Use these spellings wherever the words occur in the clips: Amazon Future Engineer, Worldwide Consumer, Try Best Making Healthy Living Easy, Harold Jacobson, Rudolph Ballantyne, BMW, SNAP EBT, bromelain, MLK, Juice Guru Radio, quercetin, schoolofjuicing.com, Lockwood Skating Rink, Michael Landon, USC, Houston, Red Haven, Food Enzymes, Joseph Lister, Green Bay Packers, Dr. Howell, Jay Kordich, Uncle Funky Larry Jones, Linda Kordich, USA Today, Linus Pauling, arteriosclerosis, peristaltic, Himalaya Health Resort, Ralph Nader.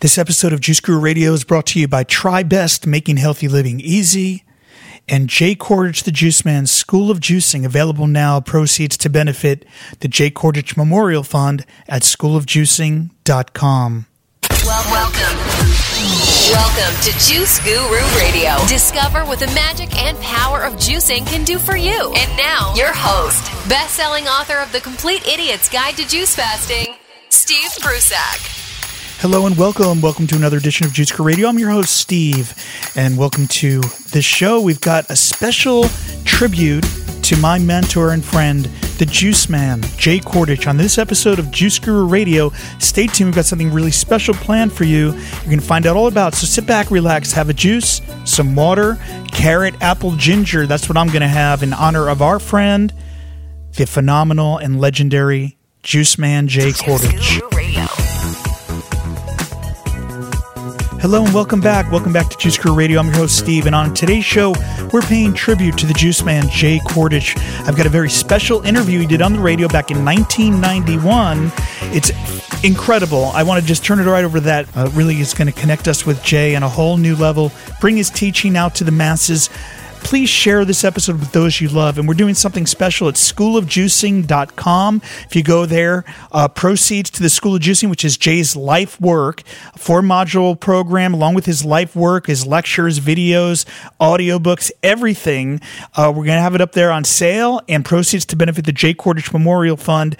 This episode of Juice Guru Radio is brought to you by Try Best Making Healthy Living Easy and Jay Kordich the Juice Man's School of Juicing, available now, proceeds to benefit the Jay Kordich Memorial Fund at schoolofjuicing.com. Welcome to Juice Guru Radio. Discover what the magic and power of juicing can do for you. And now, your host, best-selling author of The Complete Idiot's Guide to Juice Fasting, Steve Prusak. Hello and welcome. Welcome to another edition of Juice Crew Radio. I'm your host, Steve, and welcome to this show. We've got a special tribute to my mentor and friend, the Juice Man, Jay Kordich, on this episode of Juice Guru Radio. Stay tuned. We've got something really special planned for you. You're going to find out all about. So sit back, relax, have a juice, some water, carrot, apple, ginger. That's what I'm going to have in honor of our friend, the phenomenal and legendary Juice Man, Jay Kordich. Hello and welcome back. Welcome back to Juice Crew Radio. I'm your host, Steve, and on today's show, we're paying tribute to the Juice Man, Jay Kordich. I've got a very special interview he did on the radio back in 1991. It's incredible. I want to just turn it right over to that. Really is going to connect us with Jay on a whole new level, bring his teaching out to the masses. Please share this episode with those you love. And we're doing something special at schoolofjuicing.com. If you go there, proceeds to the School of Juicing, which is Jay's life work, a 4-module program, along with his life work, his lectures, videos, audiobooks, everything. We're going to have it up there on sale, and proceeds to benefit the Jay Kordich Memorial Fund.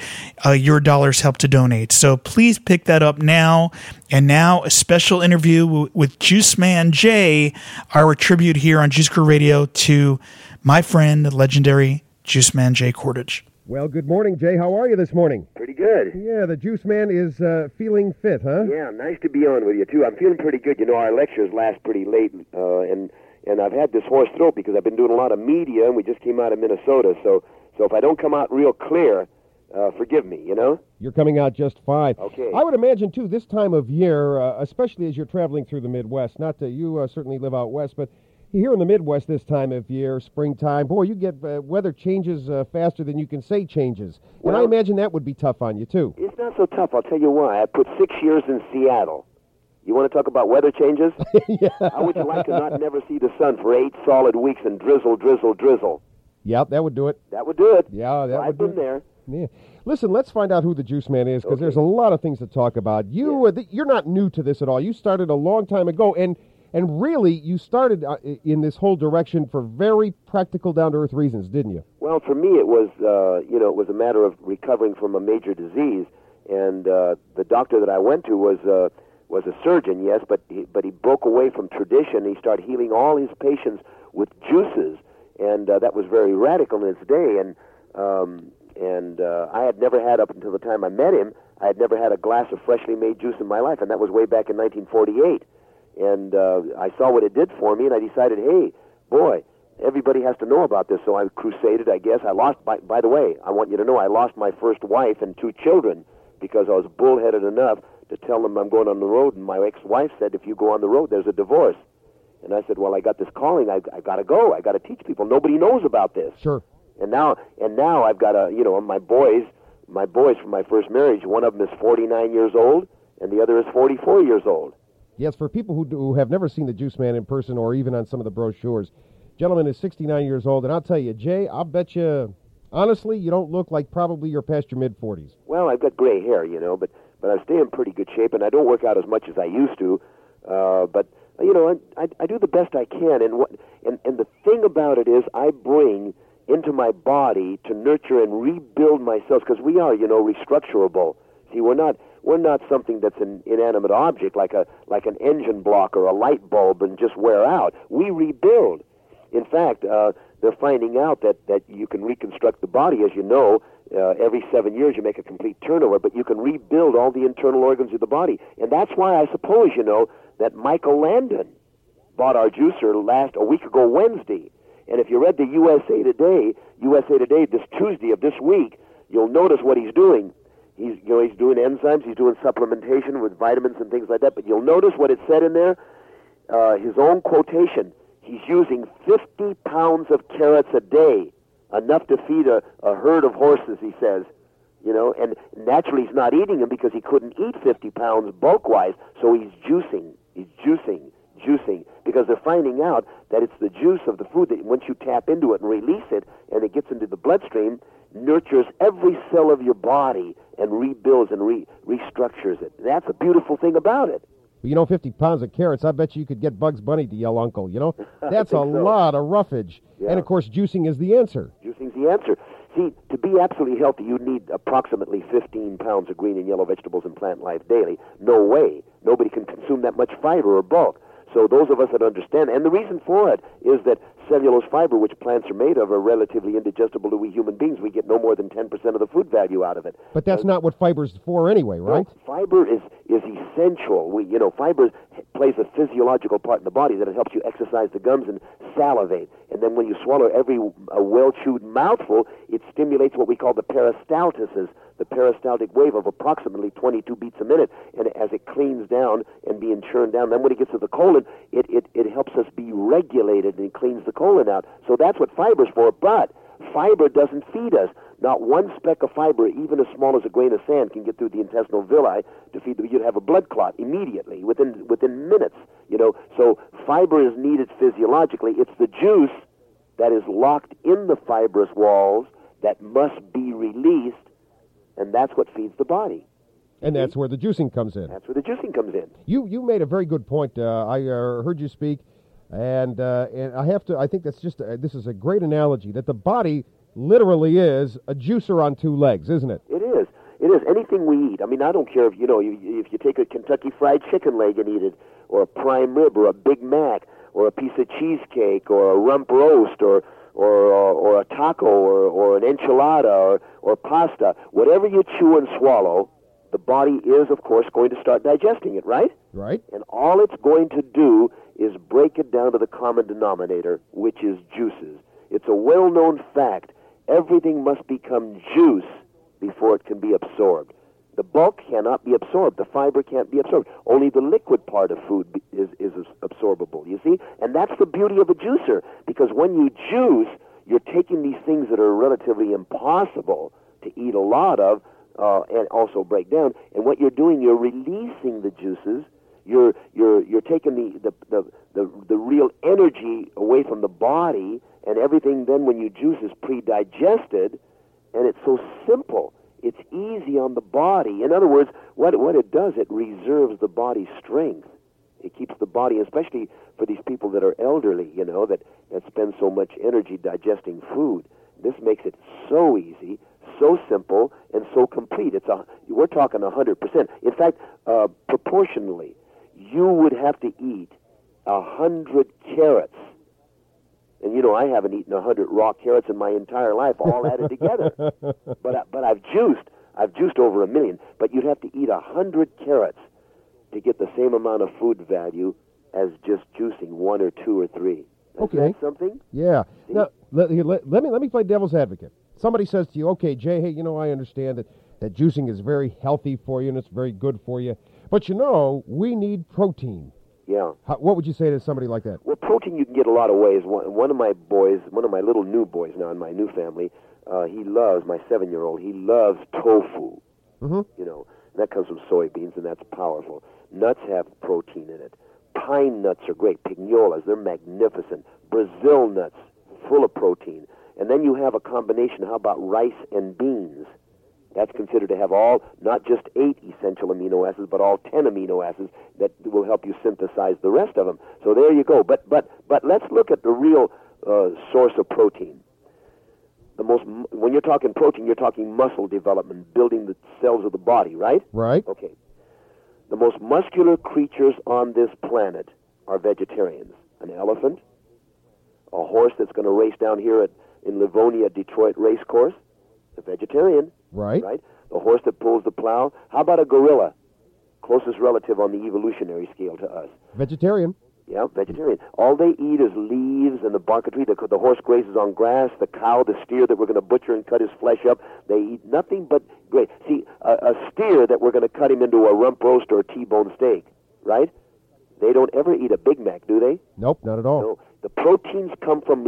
Your dollars help to donate. So please pick that up now. And now a special interview with Juice Man Jay, our tribute here on Juice Crew Radio to my friend, the legendary Juice Man Jay Kordich. Well, good morning, Jay. How are you this morning? Pretty good. Yeah, the Juice Man is feeling fit, huh? Yeah, nice to be on with you, too. I'm feeling pretty good. You know, our lectures last pretty late, and I've had this hoarse throat because I've been doing a lot of media, and we just came out of Minnesota, so if I don't come out real clear, forgive me, you know? You're coming out just fine. Okay. I would imagine, too, this time of year, especially as you're traveling through the Midwest, not that you certainly live out west, but here in the Midwest this time of year, springtime, boy, you get weather changes faster than you can say changes. Well, and I imagine that would be tough on you, too. It's not so tough. I'll tell you why. I put 6 years in Seattle. You want to talk about weather changes? Yeah. How would you like to not never see the sun for 8 solid weeks and drizzle, drizzle, drizzle? Yep, that would do it. That would do it. Yeah, that would do it. I've been there. Yeah. Listen, let's find out who the Juice Man is, because okay, there's a lot of things to talk about. You're not new to this at all. You started a long time ago, and really, you started in this whole direction for very practical, down-to-earth reasons, didn't you? Well, for me, it was a matter of recovering from a major disease, and the doctor that I went to was a surgeon, yes, but he broke away from tradition. He started healing all his patients with juices, and that was very radical in its day, And I had never had, up until the time I met him, I had never had a glass of freshly made juice in my life, and that was way back in 1948. And I saw what it did for me, and I decided, hey, boy, everybody has to know about this. So I crusaded, I guess. I lost, by the way, I want you to know, I lost my first wife and 2 children because I was bullheaded enough to tell them I'm going on the road. And my ex-wife said, if you go on the road, there's a divorce. And I said, well, I got this calling. I got to go. I got to teach people. Nobody knows about this. Sure. And now I've got my boys from my first marriage. One of them is 49 years old, and the other is 44 years old. Yes, for people who have never seen the Juice Man in person or even on some of the brochures, gentleman is 69 years old, and I'll tell you, Jay, I'll bet you, honestly, you don't look like probably you're past your mid-40s. Well, I've got gray hair, you know, but I stay in pretty good shape, and I don't work out as much as I used to, but. You know, I do the best I can, and the thing about it is I bring into my body to nurture and rebuild myself, because we are, you know, restructurable. See, we're not something that's an inanimate object like an engine block or a light bulb and just wear out. We rebuild. In fact, they're finding out that you can reconstruct the body, as you know. Every 7 years you make a complete turnover, but you can rebuild all the internal organs of the body. And that's why I suppose, you know, that Michael Landon bought our juicer a week ago Wednesday. And if you read the USA Today, this Tuesday of this week, you'll notice what he's doing. He's doing enzymes, he's doing supplementation with vitamins and things like that, but you'll notice what it said in there, his own quotation. He's using 50 pounds of carrots a day, enough to feed a herd of horses, he says. you know, and naturally he's not eating them because he couldn't eat 50 pounds bulk-wise, so he's juicing, because they're finding out that it's the juice of the food that once you tap into it and release it and it gets into the bloodstream, nurtures every cell of your body and rebuilds and restructures it. That's a beautiful thing about it. You know, 50 pounds of carrots, I bet you could get Bugs Bunny to yell uncle, you know? That's lot of roughage. Yeah. And, of course, juicing is the answer. Juicing's the answer. See, to be absolutely healthy, you need approximately 15 pounds of green and yellow vegetables and plant life daily. No way. Nobody can consume that much fiber or bulk. So those of us that understand, and the reason for it is that cellulose fiber, which plants are made of, are relatively indigestible to we human beings. We get no more than 10% of the food value out of it. But that's not what fiber's for anyway, right? No, fiber is essential. Fiber plays a physiological part in the body that it helps you exercise the gums and salivate. And then when you swallow a well-chewed mouthful, it stimulates what we call the peristaltisis, the peristaltic wave of approximately 22 beats a minute, and as it cleans down and being churned down, then when it gets to the colon, it helps us be regulated and cleans the colon out. So that's what fiber's for, but fiber doesn't feed us. Not one speck of fiber, even as small as a grain of sand, can get through the intestinal villi to feed them. You'd have a blood clot immediately, within minutes, So fiber is needed physiologically. It's the juice that is locked in the fibrous walls that must be released, and that's what feeds the body. And that's where the juicing comes in. That's where the juicing comes in. You made a very good point. I heard you speak, and I have to. I think that's this is a great analogy, that the body literally is a juicer on two legs, isn't it? It is. It is. Anything we eat. I mean, I don't care if you take a Kentucky Fried Chicken leg and eat it, or a prime rib, or a Big Mac, or a piece of cheesecake, or a rump roast, or a taco, or an enchilada, or pasta. Whatever you chew and swallow, the body is, of course, going to start digesting it, right? Right. And all it's going to do is break it down to the common denominator, which is juices. It's a well-known fact. Everything must become juice before it can be absorbed. The bulk cannot be absorbed. The fiber can't be absorbed. Only the liquid part of food is absorbable, you see? And that's the beauty of a juicer, because when you juice, you're taking these things that are relatively impossible to eat a lot of and also break down. And what you're doing, you're releasing the juices. You're taking the real energy away from the body, and everything then when you juice is pre-digested, and it's so simple. It's easy on the body. In other words, what it does, it reserves the body's strength. It keeps the body, especially for these people that are elderly, that spend so much energy digesting food. This makes it so easy, so simple, and so complete. We're talking 100%. In fact, proportionally, you would have to eat 100 carrots. And, I haven't eaten 100 raw carrots in my entire life, all added together. But I've juiced over 1 million. But you'd have to eat 100 carrots to get the same amount of food value as just juicing one or two or three. Isn't that something? Yeah. See? Now, let me play devil's advocate. Somebody says to you, okay, Jay, hey, I understand that juicing is very healthy for you and it's very good for you. But, we need protein. Yeah. What would you say to somebody like that? Well, protein you can get a lot of ways. One of my little new boys now in my new family, my 7-year-old, he loves tofu. Mm-hmm. And that comes from soybeans, and that's powerful. Nuts have protein in it. Pine nuts are great. Pinolas, they're magnificent. Brazil nuts, full of protein. And then you have a combination. How about rice and beans? That's considered to have not just 8 essential amino acids, but all 10 amino acids that will help you synthesize the rest of them. So there you go. But let's look at the real source of protein. When you're talking protein, you're talking muscle development, building the cells of the body, right? Right. Okay. The most muscular creatures on this planet are vegetarians. An elephant, a horse that's going to race down here in Livonia, Detroit Racecourse, a vegetarian. Right. The horse that pulls the plow. How about a gorilla? Closest relative on the evolutionary scale to us. Vegetarian. Yeah, vegetarian. All they eat is leaves and the bark of tree. The horse grazes on grass. The cow, the steer that we're going to butcher and cut his flesh up, they eat nothing but grass. See, a steer that we're going to cut him into a rump roast or a T-bone steak, right? They don't ever eat a Big Mac, do they? Nope, not at all. No. The proteins come from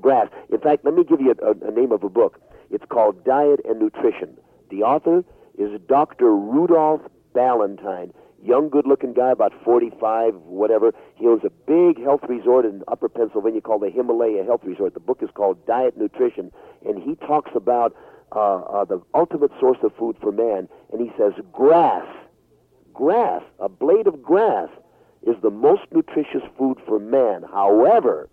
grass. In fact, let me give you a name of a book. It's called Diet and Nutrition The author is Dr. Rudolph Ballantyne, young, good-looking guy, about 45, whatever. He owns a big health resort in upper Pennsylvania called the Himalaya Health Resort. The book is called Diet Nutrition, and he talks about the ultimate source of food for man, and he says grass, a blade of grass, is the most nutritious food for man. However,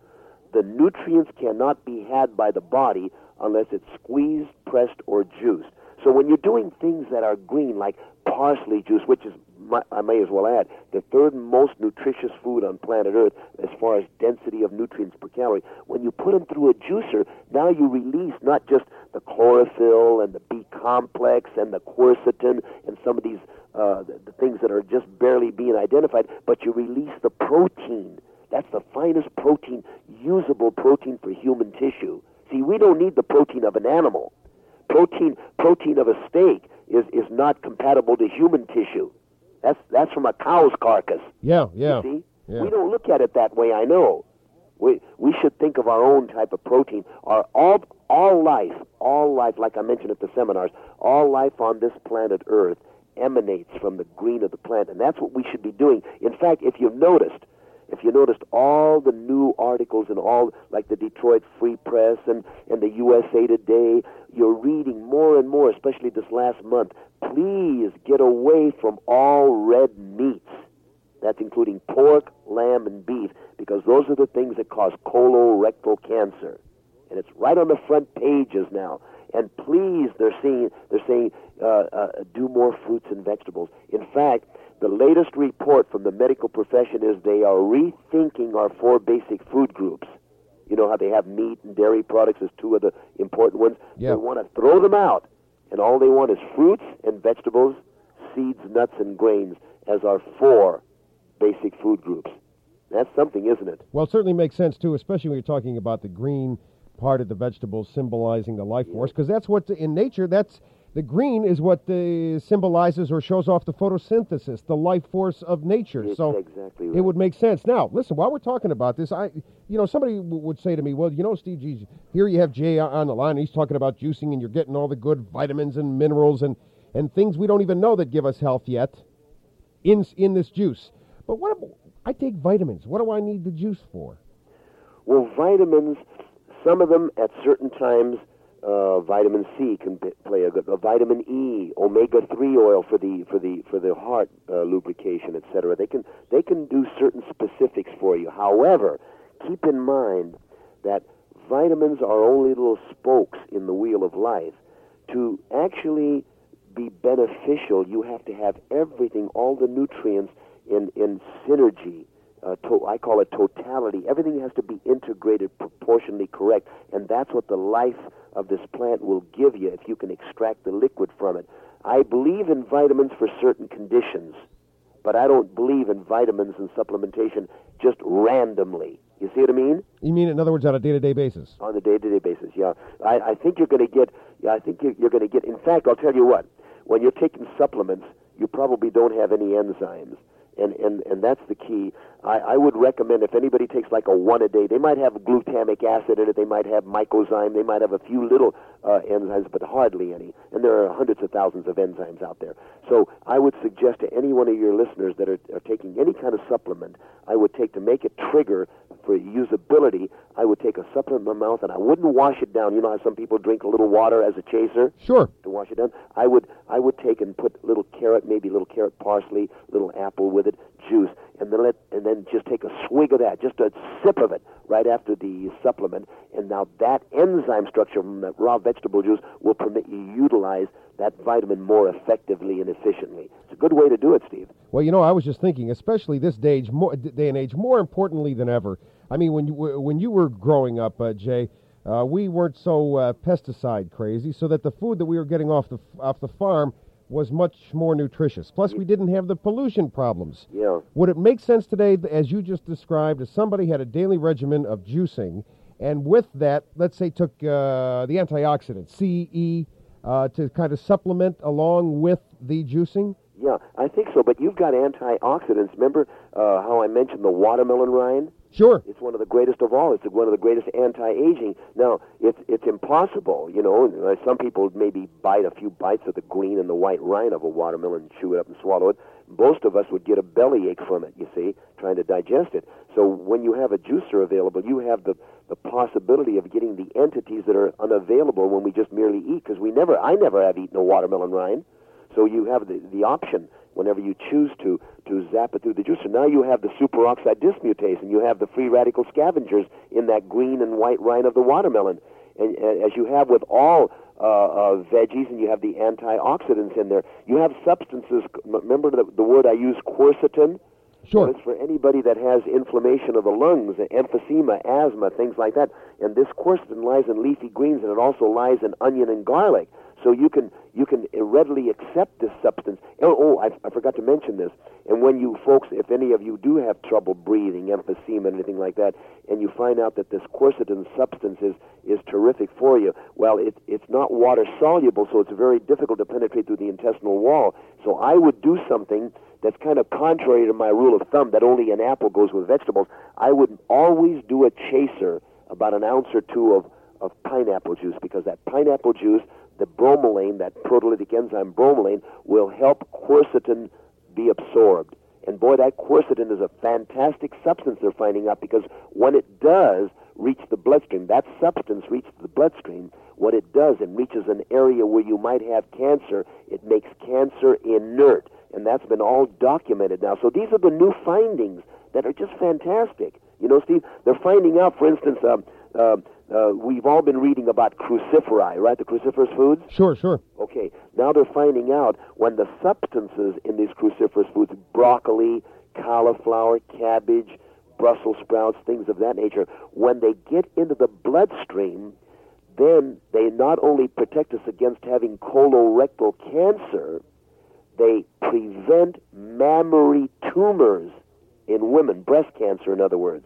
the nutrients cannot be had by the body unless it's squeezed, pressed, or juiced. So when you're doing things that are green, like parsley juice, which is, I may as well add, the third most nutritious food on planet Earth as far as density of nutrients per calorie, when you put them through a juicer, now you release not just the chlorophyll and the B-complex and the quercetin and some of these the things that are just barely being identified, but you release the protein. That's the finest protein, usable protein for human tissue. See, we don't need the protein of an animal. Protein of a steak is not compatible to human tissue. That's from a cow's carcass. Yeah. You see? Yeah. We don't look at it that way, I know. We should think of our own type of protein. Our all life, like I mentioned at the seminars, all life on this planet Earth emanates from the green of the plant, and that's what we should be doing. In fact, if you noticed all the new articles and all, like the Detroit Free Press and the USA Today, you're reading more and more, especially this last month. Please get away from all red meats. That's including pork, lamb, and beef, because those are the things that cause colorectal cancer. And it's right on the front pages now. And please, they're saying do more fruits and vegetables. In fact, the latest report from the medical profession is they are rethinking our four basic food groups. You know how they have meat and dairy products as two of the important ones? Yep. They want to throw them out, and all they want is fruits and vegetables, seeds, nuts, and grains as our four basic food groups. That's something, isn't it? Well, it certainly makes sense, too, especially when you're talking about the green part of the vegetables symbolizing the life force, because that's what, in nature, that's... The green is what symbolizes or shows off the photosynthesis, the life force of nature. It's so exactly right. It would make sense. Now, listen, while we're talking about this, somebody would say to me, well, Steve, geez, here you have Jay on the line, and he's talking about juicing, and you're getting all the good vitamins and minerals and things we don't even know that give us health yet in this juice. But what if I take vitamins? What do I need the juice for? Well, vitamins, some of them at certain times, vitamin C can play a good. Vitamin E, omega-3 oil for the heart lubrication, etc. They can do certain specifics for you. However, keep in mind that vitamins are only little spokes in the wheel of life. To actually be beneficial, you have to have everything, all the nutrients in synergy. I call it totality. Everything has to be integrated proportionally correct, and that's what the life of this plant will give you if you can extract the liquid from it. I believe in vitamins for certain conditions, but I don't believe in vitamins and supplementation just randomly. You see what I mean? You mean, in other words, on a day-to-day basis? On a day-to-day basis, yeah. I think you're going to get. I think you're going to get. In fact, I'll tell you what. When you're taking supplements, you probably don't have any enzymes. And that's the key. I would recommend if anybody takes like a one a day, they might have glutamic acid in it, they might have mycozyme, they might have a few little enzymes, but hardly any. And there are hundreds of thousands of enzymes out there. So I would suggest to any one of your listeners that are taking any kind of supplement, I would take, to make it trigger for usability, I would take a supplement in my mouth, and I wouldn't wash it down. You know how some people drink a little water as a chaser? Sure. To wash it down? I would take and put maybe little carrot parsley, little apple with it, juice, and then just take a swig of that, just a sip of it right after the supplement, and now that enzyme structure from that raw vegetable juice will permit you to utilize that vitamin more effectively and efficiently. It's a good way to do it, Steve. Well, I was just thinking, especially this day and age, more importantly than ever. I mean, when you were growing up, Jay, we weren't so pesticide crazy, so that the food that we were getting off the farm was much more nutritious. Plus, we didn't have the pollution problems. Yeah. Would it make sense today, as you just described, if somebody had a daily regimen of juicing, and with that, let's say, took the antioxidants, C, E, to kind of supplement along with the juicing? Yeah, I think so, but you've got antioxidants. Remember how I mentioned the watermelon, Ryan? Sure. It's one of the greatest of all. It's one of the greatest anti-aging. Now, it's impossible, you know. Some people maybe bite a few bites of the green and the white rind of a watermelon and chew it up and swallow it. Most of us would get a bellyache from it, you see, trying to digest it. So when you have a juicer available, you have the possibility of getting the entities that are unavailable when we just merely eat, because I never have eaten a watermelon rind. So you have the option whenever you choose to zap it through the juicer. Now you have the superoxide dismutase, and you have the free radical scavengers in that green and white rind of the watermelon. And as you have with all veggies, and you have the antioxidants in there, you have substances. Remember the word I used, quercetin? Sure. It's for anybody that has inflammation of the lungs, emphysema, asthma, things like that. And this quercetin lies in leafy greens, and it also lies in onion and garlic. So you can readily accept this substance. Oh, I forgot to mention this. And when you folks, if any of you do have trouble breathing, emphysema, anything like that, and you find out that this quercetin substance is terrific for you, well, it's not water-soluble, so it's very difficult to penetrate through the intestinal wall. So I would do something that's kind of contrary to my rule of thumb, that only an apple goes with vegetables. I would always do a chaser, about an ounce or two of pineapple juice, because that pineapple juice, the bromelain, that proteolytic enzyme bromelain, will help quercetin be absorbed. And boy, that quercetin is a fantastic substance they're finding out, because when it does reach the bloodstream, that substance reaches the bloodstream, what it does, it reaches an area where you might have cancer. It makes cancer inert, and that's been all documented now. So these are the new findings that are just fantastic. You know, Steve, they're finding out, for instance, we've all been reading about cruciferi, right? The cruciferous foods? Sure. Okay. Now they're finding out when the substances in these cruciferous foods, broccoli, cauliflower, cabbage, Brussels sprouts, things of that nature, when they get into the bloodstream, then they not only protect us against having colorectal cancer, they prevent mammary tumors in women, breast cancer, in other words.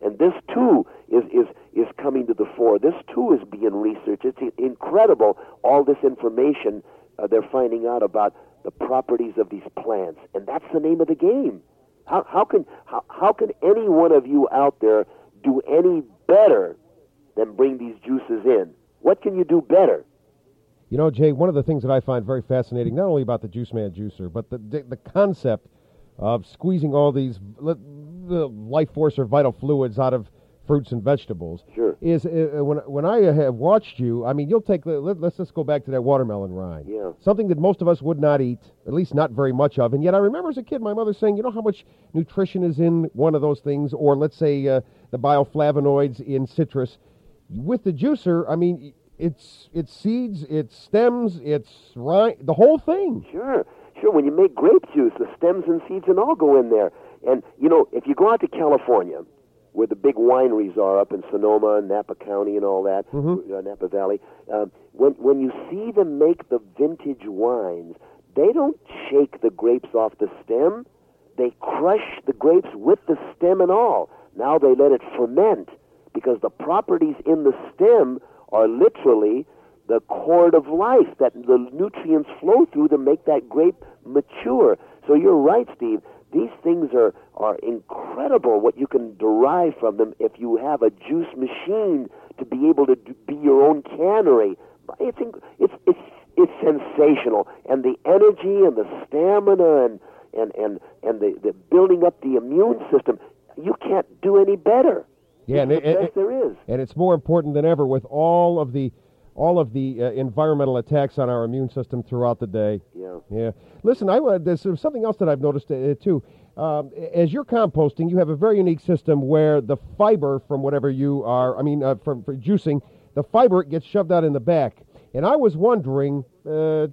And this, too, is coming to the fore. This, too, is being researched. It's incredible, all this information they're finding out about the properties of these plants. And that's the name of the game. How can any one of you out there do any better than bring these juices in? What can you do better? You know, Jay, one of the things that I find very fascinating, not only about the Juice Man Juicer, but the concept of squeezing all these the life force or vital fluids out of fruits and vegetables. Sure. Is when I have watched you, I mean, you'll take, let's just go back to that watermelon rind. Yeah. Something that most of us would not eat, at least not very much of. And yet I remember as a kid my mother saying, you know how much nutrition is in one of those things, or let's say the bioflavonoids in citrus. With the juicer, I mean, it's seeds, it's stems, it's rind, the whole thing. Sure. When you make grape juice, the stems and seeds and all go in there. And, you know, if you go out to California, where the big wineries are up in Sonoma and Napa County and all that, Napa Valley, when you see them make the vintage wines, they don't shake the grapes off the stem. They crush the grapes with the stem and all. Now they let it ferment, because the properties in the stem are literally the cord of life that the nutrients flow through to make that grape mature. So you're right, Steve. These things are incredible, what you can derive from them if you have a juice machine to be able to be your own cannery. It's sensational. And the energy and the stamina and the building up the immune system, you can't do any better. Yeah, it's the best there is. And it's more important than ever with all of the environmental attacks on our immune system throughout the day. Yeah. Listen, there's something else that I've noticed, too. As you're composting, you have a very unique system where the fiber from whatever you are, from juicing, the fiber gets shoved out in the back. And I was wondering, kind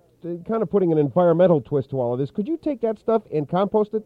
of putting an environmental twist to all of this, could you take that stuff and compost it?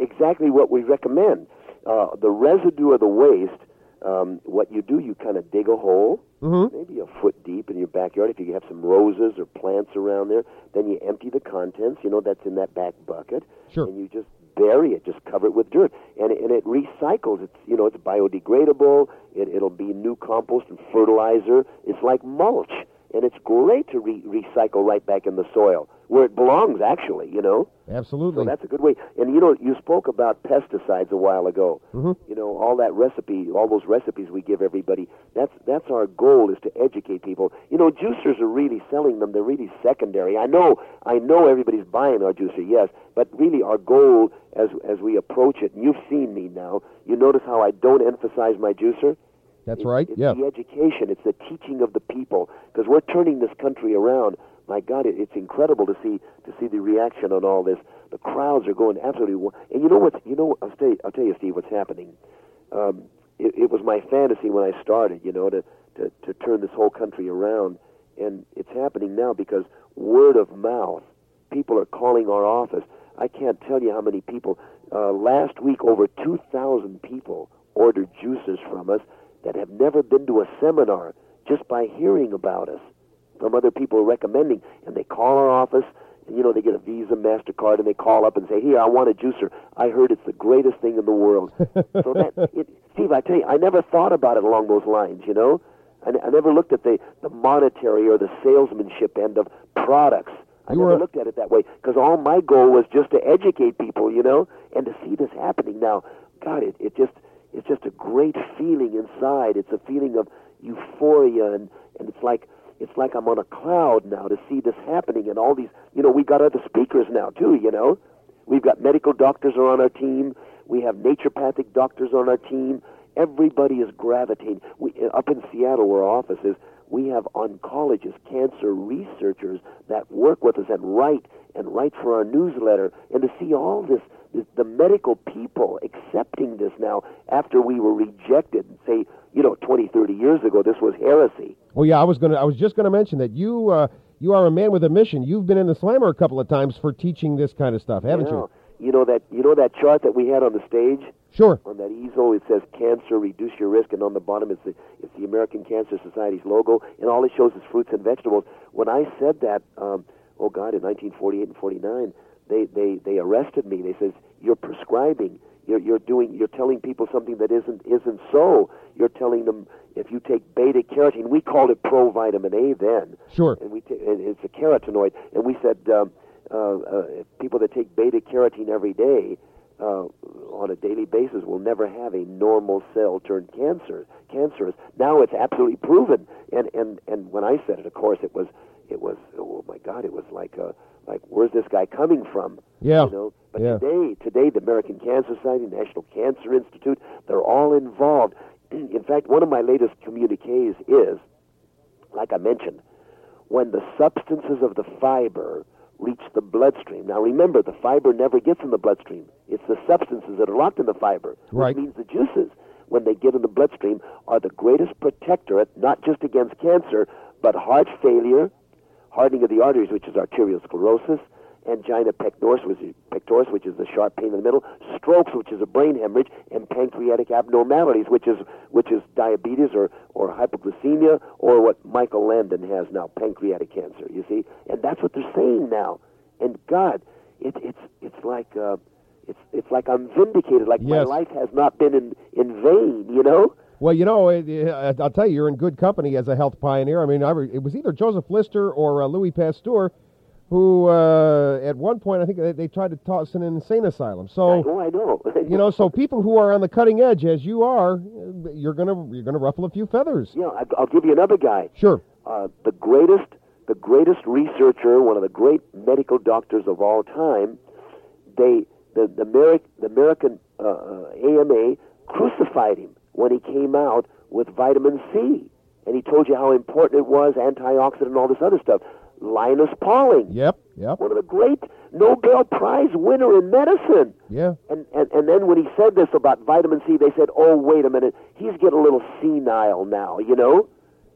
Exactly what we recommend. The residue of the waste, what you do, you kind of dig a hole, maybe a foot deep in your backyard. If you have some roses or plants around there, then you empty the contents, that's in that back bucket. Sure. And you just bury it, just cover it with dirt. And it recycles. It's, it's biodegradable. It'll be new compost and fertilizer. It's like mulch. And it's great to recycle right back in the soil where it belongs, actually, you know. Absolutely. So that's a good way. And, you know, you spoke about pesticides a while ago. Mm-hmm. You know, all those recipes we give everybody, that's our goal, is to educate people. You know, juicers are really selling them. They're really secondary. I know everybody's buying our juicer, yes, but really our goal as we approach it, and you've seen me now, you notice how I don't emphasize my juicer? That's right, yeah. It's the education. It's the teaching of the people, because we're turning this country around. My God, it's incredible to see the reaction on all this. The crowds are going absolutely. And you know what? I'll tell you, Steve, what's happening. It was my fantasy when I started, you know, to turn this whole country around, and it's happening now because word of mouth. People are calling our office. I can't tell you how many people. Last week, over 2,000 people ordered juices from us that have never been to a seminar, just by hearing about us from other people recommending. And they call our office, and, you know, they get a Visa, MasterCard, and they call up and say, "Here, I want a juicer. I heard it's the greatest thing in the world." So Steve, I tell you, I never thought about it along those lines, you know. I never looked at the monetary or the salesmanship end of products. I never looked at it that way, because all my goal was just to educate people, you know. And to see this happening now, God, it's just a great feeling inside. It's a feeling of euphoria, and it's like I'm on a cloud now to see this happening, and all these, you know, we've got other speakers now, too, you know. We've got medical doctors are on our team. We have naturopathic doctors on our team. Everybody is gravitating. Up in Seattle, where our office is, we have oncologists, cancer researchers that work with us and write for our newsletter, and to see all this, the medical people accepting this now after we were rejected, and say, you know, 20, 30 years ago, this was heresy. Well, yeah, I was just going to mention that you are a man with a mission. You've been in the slammer a couple of times for teaching this kind of stuff, haven't you? You know that chart that we had on the stage? Sure. On that easel, it says cancer, reduce your risk, and on the bottom it's the American Cancer Society's logo, and all it shows is fruits and vegetables. When I said that, in 1948 and 49, they arrested me. They says, "You're prescribing. You're telling people something that isn't so. You're telling them if you take beta carotene, we called it provitamin A then. Sure. And and it's a carotenoid. And we said people that take beta carotene every day on a daily basis will never have a normal cell turned cancerous. Now it's absolutely proven. And when I said it, of course, it was. Oh my God! It was like a. Like, where's this guy coming from? Yeah. You know? But yeah. Today, the American Cancer Society, National Cancer Institute, they're all involved. In fact, one of my latest communiques is, like I mentioned, when the substances of the fiber reach the bloodstream. Now, remember, the fiber never gets in the bloodstream. It's the substances that are locked in the fiber, right. Which means the juices, when they get in the bloodstream, are the greatest protectorate, not just against cancer, but heart failure, hardening of the arteries, which is arteriosclerosis, angina pectoris, which is the sharp pain in the middle, strokes, which is a brain hemorrhage, and pancreatic abnormalities, which is diabetes or hypoglycemia, or what Michael Landon has now, pancreatic cancer, you see? And that's what they're saying now. And God, it's like I'm vindicated, like yes. My life has not been in vain, you know? Well, you know, I'll tell you, you're in good company as a health pioneer. I mean, it was either Joseph Lister or Louis Pasteur who, at one point, I think they tried to toss in an insane asylum. So, I know. You know, so people who are on the cutting edge, as you are, you're gonna ruffle a few feathers. Yeah, I'll give you another guy. Sure. The greatest researcher, one of the great medical doctors of all time. The American AMA crucified him when he came out with vitamin C. And he told you how important it was, antioxidant, all this other stuff. Linus Pauling. Yep. One of the great Nobel Prize winner in medicine. Yeah. And then when he said this about vitamin C, they said, oh, wait a minute, he's getting a little senile now, you know?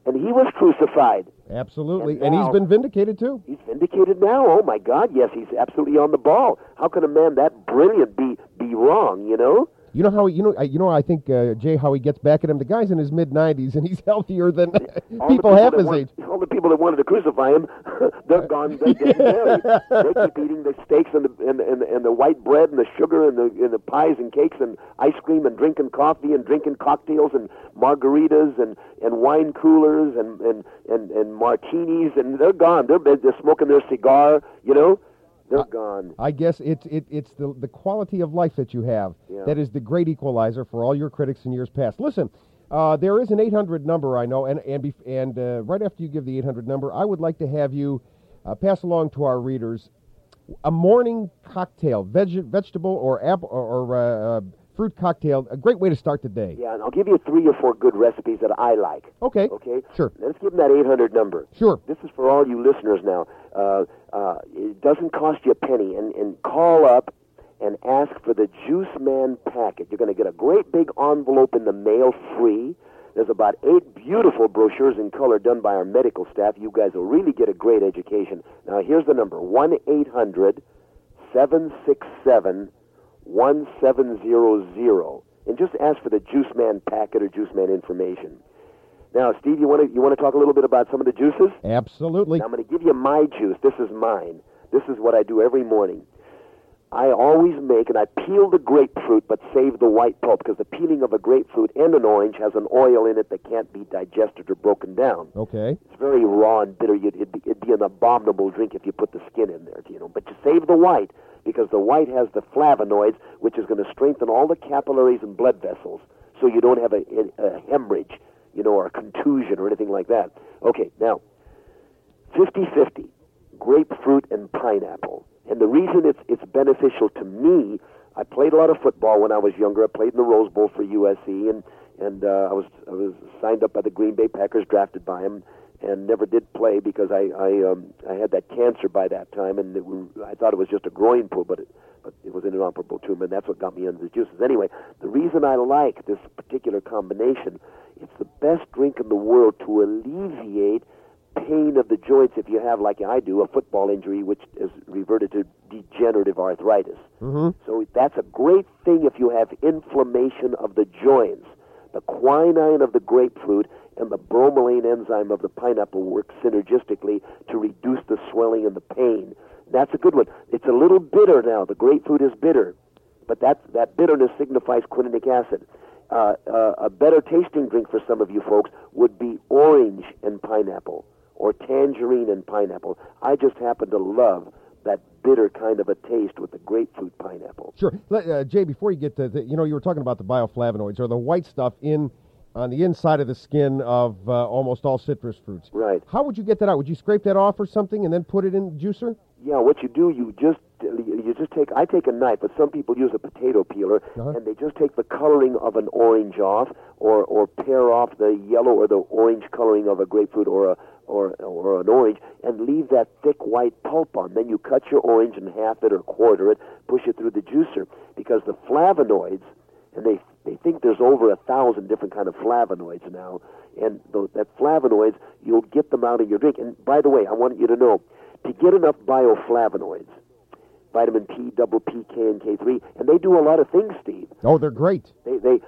And he was crucified. Absolutely. And now, he's been vindicated, too. He's vindicated now. Oh, my God, yes, he's absolutely on the ball. How can a man that brilliant be wrong, you know? You know how he, I think Jay, how he gets back at him. The guy's in his mid-90s, and he's healthier than people half his age. All the people that wanted to crucify him, they're gone. They're married. They keep eating the steaks and the white bread and the sugar and the pies and cakes and ice cream and drinking coffee and drinking cocktails and margaritas and wine coolers and martinis, and they're gone. They're smoking their cigar, you know. They're gone. I guess it's the quality of life that you have that is the great equalizer for all your critics in years past. Listen, there is an 800 number, I know, and right after you give the 800 number, I would like to have you pass along to our readers a morning cocktail, vegetable or apple or fruit cocktail, a great way to start the day. Yeah, and I'll give you 3 or 4 good recipes that I like. Okay. Okay? Sure. Let's give them that 800 number. Sure. This is for all you listeners now. It doesn't cost you a penny. And call up and ask for the Juice Man packet. You're going to get a great big envelope in the mail free. There's about 8 beautiful brochures in color done by our medical staff. You guys will really get a great education. Now, here's the number, 1-800-767-1700, and just ask for the Juice Man packet or Juice Man information. Now, Steve, you want to talk a little bit about some of the juices? Absolutely. Now, I'm going to give you my juice. This is mine. This is what I do every morning. I always make, and I peel the grapefruit but save the white pulp, because the peeling of a grapefruit and an orange has an oil in it that can't be digested or broken down. Okay. It's very raw and bitter. It'd be an abominable drink if you put the skin in there, you know. But you save the white, because the white has the flavonoids, which is going to strengthen all the capillaries and blood vessels, so you don't have a hemorrhage, you know, or a contusion or anything like that. Okay, now, 50-50, grapefruit and pineapple. And the reason it's beneficial to me, I played a lot of football when I was younger. I played in the Rose Bowl for USC, and I was signed up by the Green Bay Packers, drafted by them, and never did play because I had that cancer by that time, and I thought it was just a groin pull, but it was an inoperable tumor, and that's what got me into the juices. Anyway, the reason I like this particular combination, it's the best drink in the world to alleviate pain of the joints if you have, like I do, a football injury, which has reverted to degenerative arthritis. Mm-hmm. So that's a great thing if you have inflammation of the joints. The quinine of the grapefruit and the bromelain enzyme of the pineapple work synergistically to reduce the swelling and the pain. That's a good one. It's a little bitter now. The grapefruit is bitter, but that bitterness signifies quininic acid. A better tasting drink for some of you folks would be orange and pineapple or tangerine and pineapple. I just happen to love that bitter kind of a taste with the grapefruit pineapple. Sure. Jay, before you get to you were talking about the bioflavonoids or the white stuff on the inside of the skin of almost all citrus fruits. Right. How would you get that out? Would you scrape that off or something and then put it in the juicer? Yeah, what you do, I take a knife, but some people use a potato peeler, and they just take the coloring of an orange off or pare off the yellow or the orange coloring of a grapefruit or an orange and leave that thick white pulp on. Then you cut your orange in half it or quarter it, push it through the juicer, because the flavonoids, and they think there's over 1,000 different kind of flavonoids now, and that flavonoids, you'll get them out in your drink. And by the way, I want you to know, to get enough bioflavonoids, vitamin P, double P, K, and K3, and they do a lot of things, Steve. Oh, they're great. They in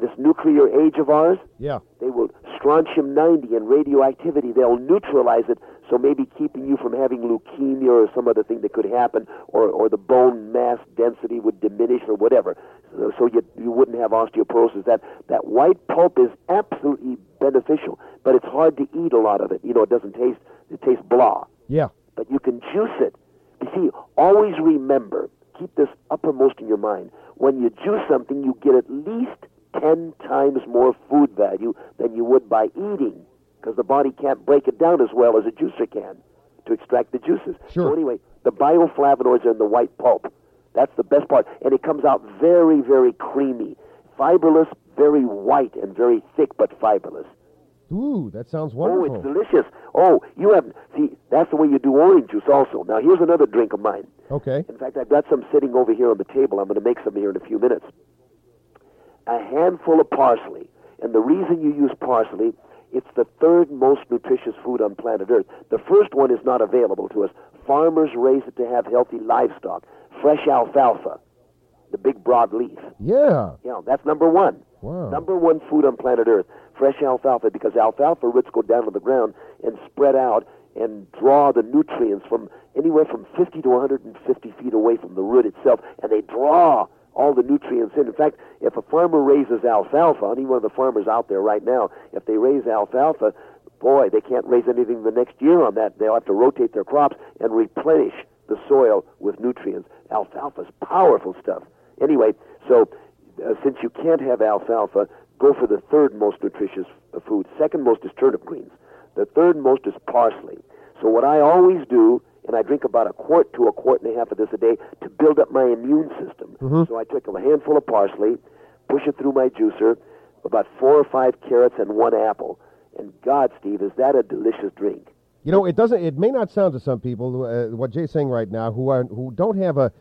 this nuclear age of ours, they will strontium-90 and radioactivity, they'll neutralize it, so maybe keeping you from having leukemia or some other thing that could happen, or the bone mass density would diminish or whatever, so you wouldn't have osteoporosis. That white pulp is absolutely beneficial, but it's hard to eat a lot of it. You know, it tastes blah. Yeah. But you can juice it. You see, always remember, keep this uppermost in your mind, when you juice something, you get at least 10 times more food value than you would by eating, because the body can't break it down as well as a juicer can to extract the juices. Sure. So anyway, the bioflavonoids are in the white pulp. That's the best part. And it comes out very, very creamy, fiberless, very white and very thick, but fiberless. Ooh, that sounds wonderful. Oh, it's delicious. Oh, you haven't. See, that's the way you do orange juice also. Now, here's another drink of mine. Okay. In fact, I've got some sitting over here on the table. I'm going to make some here in a few minutes. A handful of parsley. And the reason you use parsley, it's the third most nutritious food on planet Earth. The first one is not available to us. Farmers raise it to have healthy livestock. Fresh alfalfa, the big broadleaf. Yeah. Yeah, that's number one. Wow. Number one food on planet Earth, fresh alfalfa, because alfalfa roots go down to the ground and spread out and draw the nutrients from anywhere from 50 to 150 feet away from the root itself, and they draw all the nutrients in. In fact, if a farmer raises alfalfa, any one of the farmers out there right now, if they raise alfalfa, boy, they can't raise anything the next year on that. They'll have to rotate their crops and replenish the soil with nutrients. Alfalfa's powerful stuff. Anyway, so since you can't have alfalfa, go for the third most nutritious food. Second most is turnip greens. The third most is parsley. So what I always do, and I drink about a quart to a quart and a half of this a day to build up my immune system. Mm-hmm. So I take a handful of parsley, push it through my juicer, about 4 or 5 carrots and 1 apple. And God, Steve, is that a delicious drink? You know, it doesn't. It may not sound to some people what Jay's saying right now, who don't have a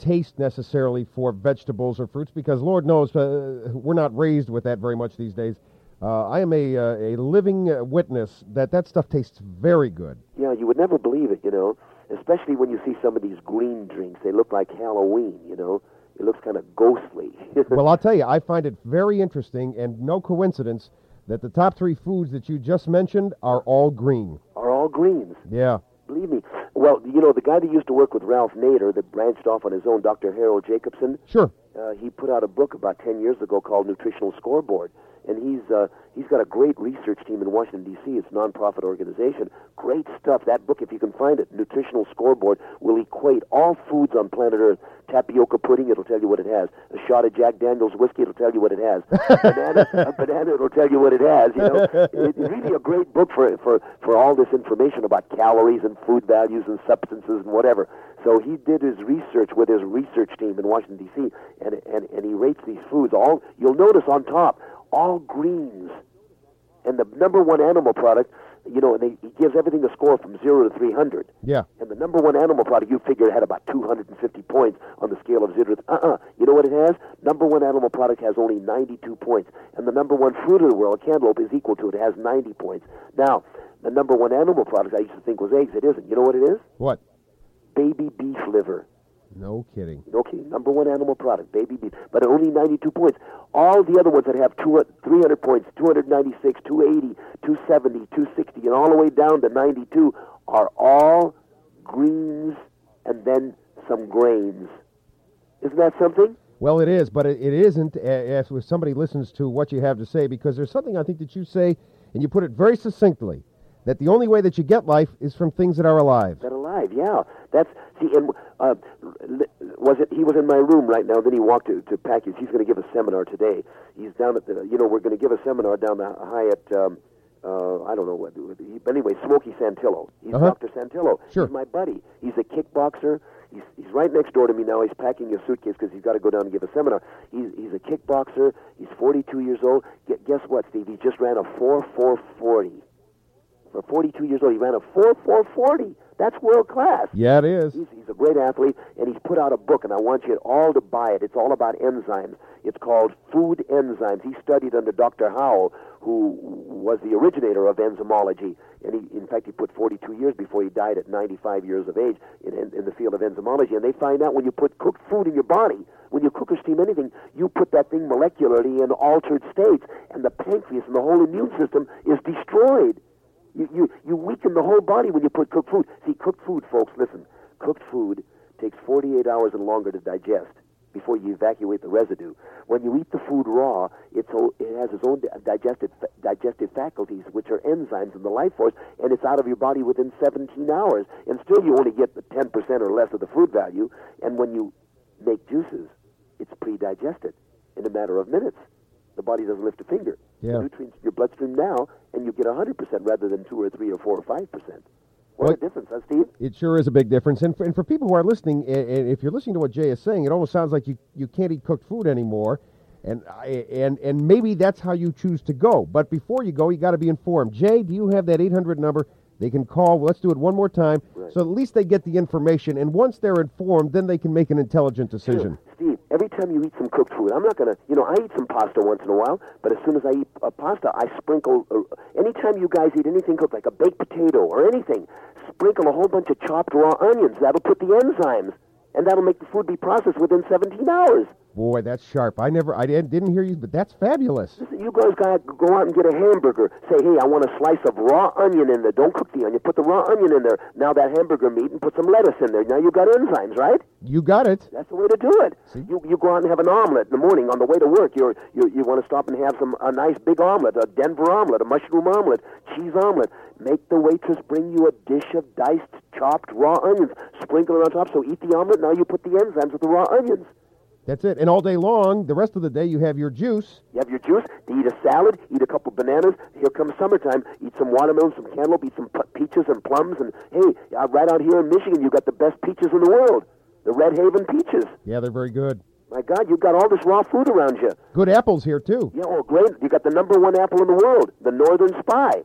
taste necessarily for vegetables or fruits, because Lord knows we're not raised with that very much these days. I am a living witness that stuff tastes very good. Yeah, you would never believe it, you know, especially when you see some of these green drinks. They look like Halloween, you know. It looks kind of ghostly. Well, I'll tell you, I find it very interesting and no coincidence that the top 3 foods that you just mentioned are all green. Are all greens. Yeah. Believe me. Well, you know, the guy that used to work with Ralph Nader that branched off on his own, Dr. Harold Jacobson. Sure. He put out a book about 10 years ago called Nutritional Scoreboard. And he's got a great research team in Washington, D.C. It's a nonprofit organization. Great stuff. That book, if you can find it, Nutritional Scoreboard, will equate all foods on planet Earth. Tapioca pudding, it'll tell you what it has. A shot of Jack Daniel's whiskey, it'll tell you what it has. A banana, it'll tell you what it has. You know, it's really a great book for all this information about calories and food values and substances and whatever. So he did his research with his research team in Washington, D.C., and he rates these foods. All you'll notice on top, all greens. And the number one animal product, you know, and he gives everything a score from 0 to 300. Yeah. And the number one animal product, you figure, had about 250 points on the scale of 0 to... You know what it has? Number one animal product has only 92 points. And the number one fruit of the world, cantaloupe, is equal to it. It has 90 points. Now, the number one animal product I used to think was eggs. It isn't. You know what it is? What? Baby beef liver. No kidding. Okay, number one animal product, baby beef, but only 92 points. All the other ones that have 300 points, 296, 280, 270, 260, and all the way down to 92 are all greens and then some grains. Isn't that something? Well, it is, but it isn't if somebody listens to what you have to say, because there's something I think that you say, and you put it very succinctly, that the only way that you get life is from things that are alive. That are alive, yeah. That's, see, and he was in my room right now, then he walked to Package. He's going to give a seminar today. He's down at we're going to give a seminar down the Hyatt, I don't know what, but anyway, Smoky Santillo. He's Dr. Santillo. Sure. He's my buddy. He's a kickboxer. He's right next door to me now. He's packing his suitcase because he's got to go down and give a seminar. He's a kickboxer. He's 42 years old. Guess what, Steve? He just ran a 4-4-40. For 42 years old, he ran a 4-4-40. That's world class. Yeah, it is. He's a great athlete, and he's put out a book, and I want you all to buy it. It's all about enzymes. It's called Food Enzymes. He studied under Dr. Howell, who was the originator of enzymology. And he put 42 years before he died at 95 years of age in the field of enzymology. And they find out when you put cooked food in your body, when you cook or steam anything, you put that thing molecularly in altered states, and the pancreas and the whole immune system is destroyed. You weaken the whole body when you put cooked food. See, cooked food, folks, listen. Cooked food takes 48 hours and longer to digest before you evacuate the residue. When you eat the food raw, it has its own digestive faculties, which are enzymes and the life force, and it's out of your body within 17 hours. And still you only get the 10% or less of the food value. And when you make juices, it's pre-digested in a matter of minutes. The body doesn't lift a finger. Yeah. The nutrients in your bloodstream now, and you get 100% rather than 2 or 3 or 4 or 5%. What a difference, huh, Steve? It sure is a big difference. And for people who are listening, and if you're listening to what Jay is saying, it almost sounds like you can't eat cooked food anymore, and maybe that's how you choose to go. But before you go, you got to be informed. Jay, do you have that 800 number? They can call. Let's do it one more time. Right. So at least they get the information, and once they're informed, then they can make an intelligent decision. Sure. Steve, every time you eat some cooked food, I'm not going to, I eat some pasta once in a while, but as soon as I eat pasta, I sprinkle, anytime you guys eat anything cooked, like a baked potato or anything, sprinkle a whole bunch of chopped raw onions. That'll put the enzymes, and that'll make the food be processed within 17 hours. Boy, that's sharp. I didn't hear you, but that's fabulous. Listen, you guys got to go out and get a hamburger. Say, hey, I want a slice of raw onion in there. Don't cook the onion. Put the raw onion in there. Now that hamburger meat, and put some lettuce in there. Now you got enzymes, right? You got it. That's the way to do it. See? You go out and have an omelet in the morning on the way to work. You want to stop and have a nice big omelet, a Denver omelet, a mushroom omelet, cheese omelet. Make the waitress bring you a dish of diced, chopped raw onions. Sprinkle it on top, so eat the omelet. Now you put the enzymes with the raw onions. That's it. And all day long, the rest of the day, you have your juice. You have your juice. You eat a salad, eat a couple bananas. Here comes summertime. Eat some watermelon, some cantaloupe, eat some peaches and plums. And, hey, right out here in Michigan, you got the best peaches in the world, the Red Haven peaches. Yeah, they're very good. My God, you've got all this raw food around you. Good apples here, too. Yeah, oh, great. You got the number one apple in the world, the Northern Spy.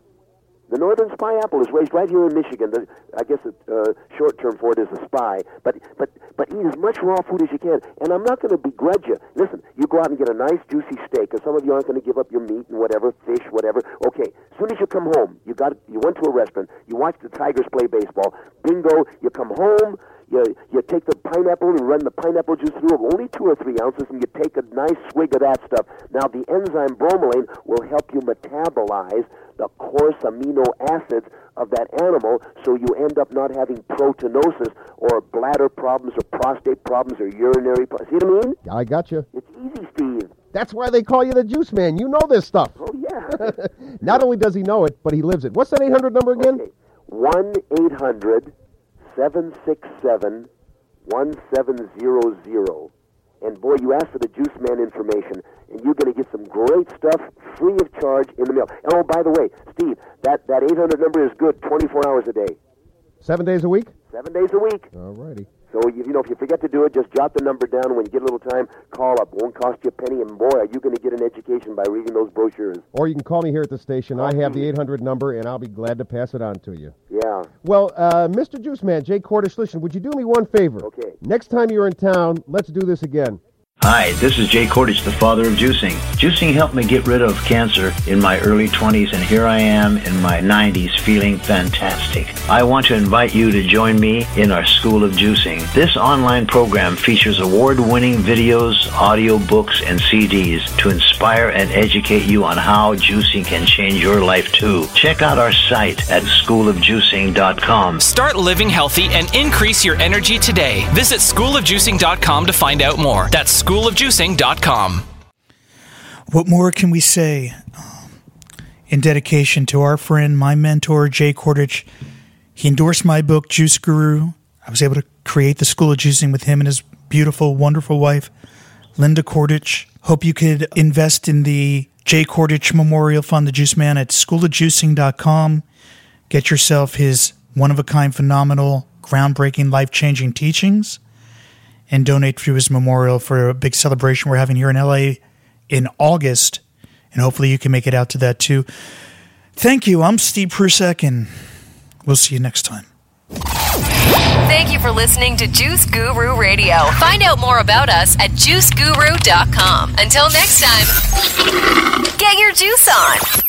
The Northern Spy apple is raised right here in Michigan. I guess the short term for it is a spy. But eat as much raw food as you can. And I'm not going to begrudge you. Listen, you go out and get a nice juicy steak, because some of you aren't going to give up your meat and whatever, fish, whatever. Okay, as soon as you come home, you went to a restaurant, you watched the Tigers play baseball, bingo, you come home, you take the pineapple and run the pineapple juice through of only 2 or 3 ounces, and you take a nice swig of that stuff. Now, the enzyme bromelain will help you metabolize the coarse amino acids of that animal, so you end up not having proteinosis or bladder problems or prostate problems or urinary problems. See what I mean? I got you. It's easy, Steve. That's why they call you the Juice Man. You know this stuff. Oh, yeah. Not only does he know it, but he lives it. What's that 800 number again? Okay. 1-800-767-1700. And boy, you ask for the Juice Man information, and you're going to get some great stuff free of charge in the mail. And oh, by the way, Steve, that 800 number is good 24 hours a day. 7 days a week? 7 days a week. All righty. So, if you forget to do it, just jot the number down. When you get a little time, call up. It won't cost you a penny, and boy, are you going to get an education by reading those brochures. Or you can call me here at the station. I have the 800 number, and I'll be glad to pass it on to you. Yeah. Well, Mr. Juice Man, Jay Kordich, listen, would you do me one favor? Okay. Next time you're in town, let's do this again. Hi, this is Jay Kordich, the father of juicing. Juicing helped me get rid of cancer in my early 20s, and here I am in my 90s feeling fantastic. I want to invite you to join me in our School of Juicing. This online program features award-winning videos, audio books, and CDs to inspire and educate you on how juicing can change your life too. Check out our site at schoolofjuicing.com. Start living healthy and increase your energy today. Visit schoolofjuicing.com to find out more. That's schoolofjuicing.com. What more can we say in dedication to our friend, my mentor, Jay Kordich? He endorsed my book, Juice Guru. I was able to create the School of Juicing with him and his beautiful, wonderful wife, Linda Kordich. Hope you could invest in the Jay Kordich Memorial Fund, the Juice Man, at schoolofjuicing.com. Get yourself his one-of-a-kind, phenomenal, groundbreaking, life-changing teachings, and donate to his memorial for a big celebration we're having here in L.A. in August. And hopefully you can make it out to that, too. Thank you. I'm Steve Prusak, and we'll see you next time. Thank you for listening to Juice Guru Radio. Find out more about us at juiceguru.com. Until next time, get your juice on.